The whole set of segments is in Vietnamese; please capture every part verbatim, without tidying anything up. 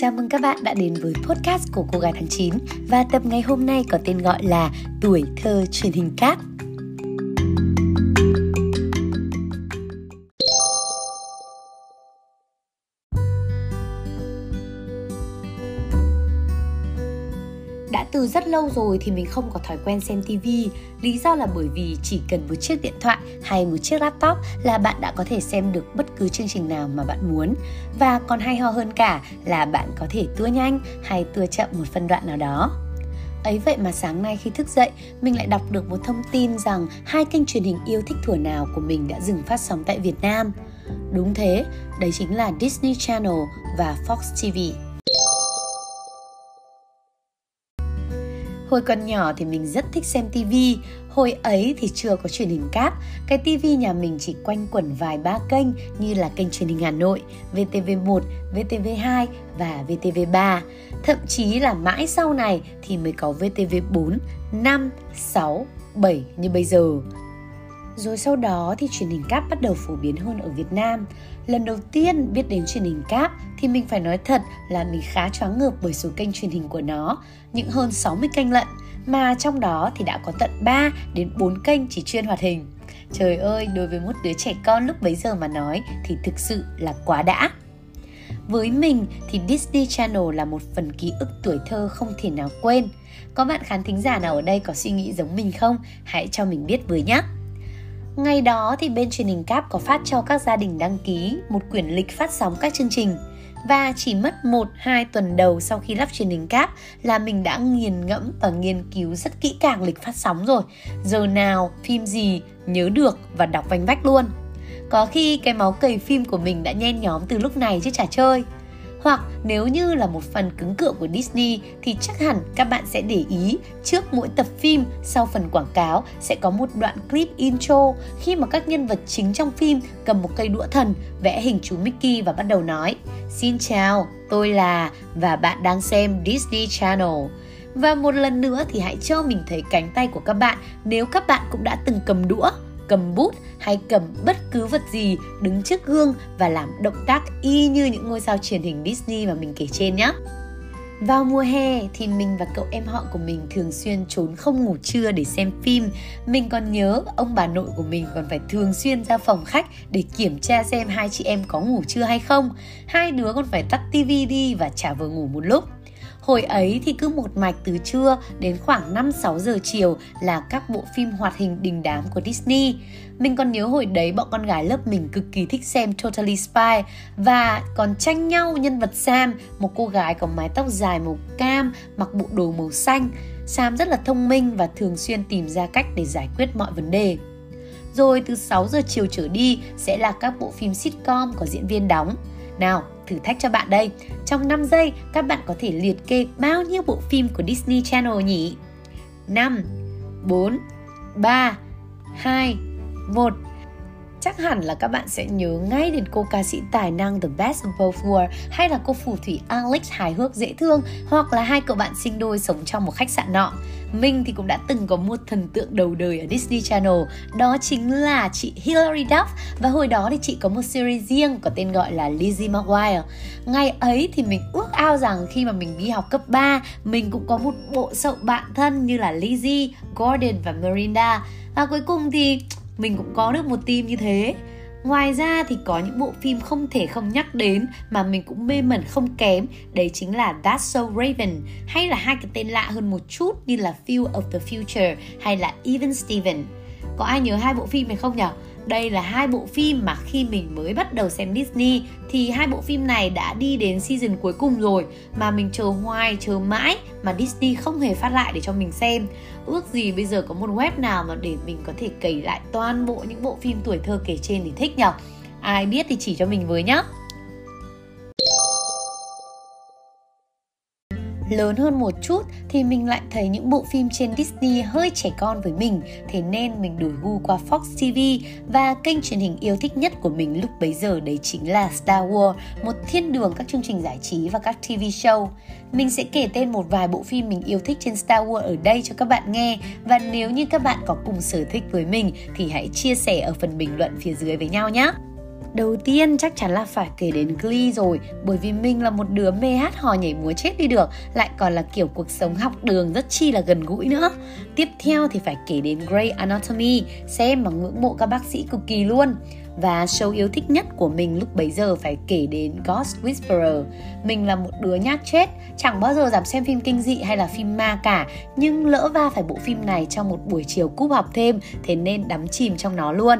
Chào mừng các bạn đã đến với podcast của Cô Gái Tháng chín. Và tập ngày hôm nay có tên gọi là Tuổi Thơ Truyền Hình Cáp. Đã từ rất lâu rồi thì mình không có thói quen xem ti vi. Lý do là bởi vì chỉ cần một chiếc điện thoại hay một chiếc laptop là bạn đã có thể xem được bất cứ chương trình nào mà bạn muốn. Và còn hay ho hơn cả là bạn có thể tua nhanh hay tua chậm một phân đoạn nào đó. Ấy vậy mà sáng nay khi thức dậy, mình lại đọc được một thông tin rằng hai kênh truyền hình yêu thích thuở nào của mình đã dừng phát sóng tại Việt Nam. Đúng thế, đấy chính là Disney Channel và Fox ti vi. Hồi còn nhỏ thì mình rất thích xem tivi, hồi ấy thì chưa có truyền hình cáp. Cái tivi nhà mình chỉ quanh quẩn vài ba kênh như là kênh truyền hình Hà Nội, vê tê vê một, vê tê vê hai và vê tê vê ba. Thậm chí là mãi sau này thì mới có vê tê vê bốn, năm, sáu, bảy như bây giờ. Rồi sau đó thì truyền hình cáp bắt đầu phổ biến hơn ở Việt Nam. Lần đầu tiên biết đến truyền hình cáp thì mình phải nói thật là mình khá choáng ngợp bởi số kênh truyền hình của nó, những hơn sáu mươi kênh lận, mà trong đó thì đã có tận ba đến bốn kênh chỉ chuyên hoạt hình. Trời ơi, đối với một đứa trẻ con lúc bấy giờ mà nói thì thực sự là quá đã. Với mình thì Disney Channel là một phần ký ức tuổi thơ không thể nào quên. Có bạn khán thính giả nào ở đây có suy nghĩ giống mình không? Hãy cho mình biết với nhé! Ngày đó thì bên truyền hình cáp có phát cho các gia đình đăng ký một quyển lịch phát sóng các chương trình. Và chỉ mất một hai tuần đầu sau khi lắp truyền hình cáp là mình đã nghiền ngẫm và nghiên cứu rất kỹ càng lịch phát sóng rồi. Giờ nào, phim gì, nhớ được và đọc vanh vách luôn. Có khi cái máu cầy phim của mình đã nhen nhóm từ lúc này chứ chả chơi. Hoặc nếu như là một phần cứng cựa của Disney thì chắc hẳn các bạn sẽ để ý trước mỗi tập phim, sau phần quảng cáo sẽ có một đoạn clip intro khi mà các nhân vật chính trong phim cầm một cây đũa thần, vẽ hình chú Mickey và bắt đầu nói: "Xin chào, tôi là và bạn đang xem Disney Channel." Và một lần nữa thì hãy cho mình thấy cánh tay của các bạn nếu các bạn cũng đã từng cầm đũa, cầm bút hay cầm bất cứ vật gì, đứng trước gương và làm động tác y như những ngôi sao truyền hình Disney mà mình kể trên nhé. Vào mùa hè thì mình và cậu em họ của mình thường xuyên trốn không ngủ trưa để xem phim. Mình còn nhớ ông bà nội của mình còn phải thường xuyên ra phòng khách để kiểm tra xem hai chị em có ngủ trưa hay không. Hai đứa còn phải tắt tivi đi và chả vừa ngủ một lúc. Hồi ấy thì cứ một mạch từ trưa đến khoảng năm sáu giờ chiều là các bộ phim hoạt hình đình đám của Disney. Mình còn nhớ hồi đấy bọn con gái lớp mình cực kỳ thích xem Totally Spies và còn tranh nhau nhân vật Sam, một cô gái có mái tóc dài màu cam, mặc bộ đồ màu xanh. Sam rất là thông minh và thường xuyên tìm ra cách để giải quyết mọi vấn đề. Rồi từ sáu giờ chiều trở đi sẽ là các bộ phim sitcom có diễn viên đóng. Nào, thử thách cho bạn đây. Trong năm giây, các bạn có thể liệt kê bao nhiêu bộ phim của Disney Channel nhỉ? năm, bốn, ba, hai, một. Chắc hẳn là các bạn sẽ nhớ ngay đến cô ca sĩ tài năng The Best of Both Wars, hay là cô phù thủy Alex hài hước dễ thương, hoặc là hai cậu bạn sinh đôi sống trong một khách sạn nọ. Mình thì cũng đã từng có một thần tượng đầu đời ở Disney Channel, đó chính là chị Hilary Duff, và hồi đó thì chị có một series riêng có tên gọi là Lizzie McGuire. Ngày ấy thì mình ước ao rằng khi mà mình đi học cấp ba, mình cũng có một bộ sậu bạn thân như là Lizzie, Gordon và Miranda. Và cuối cùng thì mình cũng có được một team như thế. Ngoài ra thì có những bộ phim không thể không nhắc đến mà mình cũng mê mẩn không kém, đấy chính là That's So Raven, hay là hai cái tên lạ hơn một chút như là Feel of the Future hay là Even Steven. Có ai nhớ hai bộ phim này không nhỉ? Đây là hai bộ phim mà khi mình mới bắt đầu xem Disney thì hai bộ phim này đã đi đến season cuối cùng rồi, mà mình chờ hoài, chờ mãi mà Disney không hề phát lại để cho mình xem. Ước gì bây giờ có một web nào mà để mình có thể cày lại toàn bộ những bộ phim tuổi thơ kể trên thì thích nhở? Ai biết thì chỉ cho mình với nhá. Lớn hơn một chút thì mình lại thấy những bộ phim trên Disney hơi trẻ con với mình, thế nên mình đổi gu qua Fox ti vi, và kênh truyền hình yêu thích nhất của mình lúc bấy giờ đấy chính là Star Wars, một thiên đường các chương trình giải trí và các ti vi show. Mình sẽ kể tên một vài bộ phim mình yêu thích trên Star Wars ở đây cho các bạn nghe, và nếu như các bạn có cùng sở thích với mình thì hãy chia sẻ ở phần bình luận phía dưới với nhau nhé. Đầu tiên chắc chắn là phải kể đến Glee rồi, bởi vì mình là một đứa mê hát hò nhảy múa chết đi được, lại còn là kiểu cuộc sống học đường rất chi là gần gũi nữa. Tiếp theo thì phải kể đến Grey Anatomy, xem mà ngưỡng mộ các bác sĩ cực kỳ luôn. Và show yêu thích nhất của mình lúc bấy giờ phải kể đến Ghost Whisperer. Mình là một đứa nhát chết, chẳng bao giờ dám xem phim kinh dị hay là phim ma cả, nhưng lỡ va phải bộ phim này trong một buổi chiều cúp học thêm, thế nên đắm chìm trong nó luôn.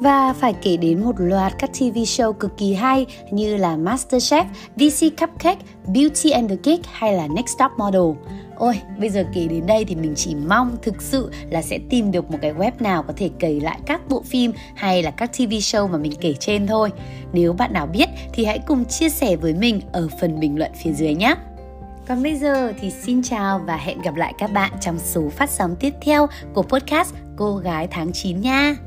Và phải kể đến một loạt các ti vi show cực kỳ hay như là Masterchef, đê xê Cupcake, Beauty and the Geek hay là Next Top Model. Ôi, bây giờ kể đến đây thì mình chỉ mong thực sự là sẽ tìm được một cái web nào có thể kể lại các bộ phim hay là các ti vi show mà mình kể trên thôi. Nếu bạn nào biết thì hãy cùng chia sẻ với mình ở phần bình luận phía dưới nhé. Còn bây giờ thì xin chào và hẹn gặp lại các bạn trong số phát sóng tiếp theo của podcast Cô Gái Tháng chín nha.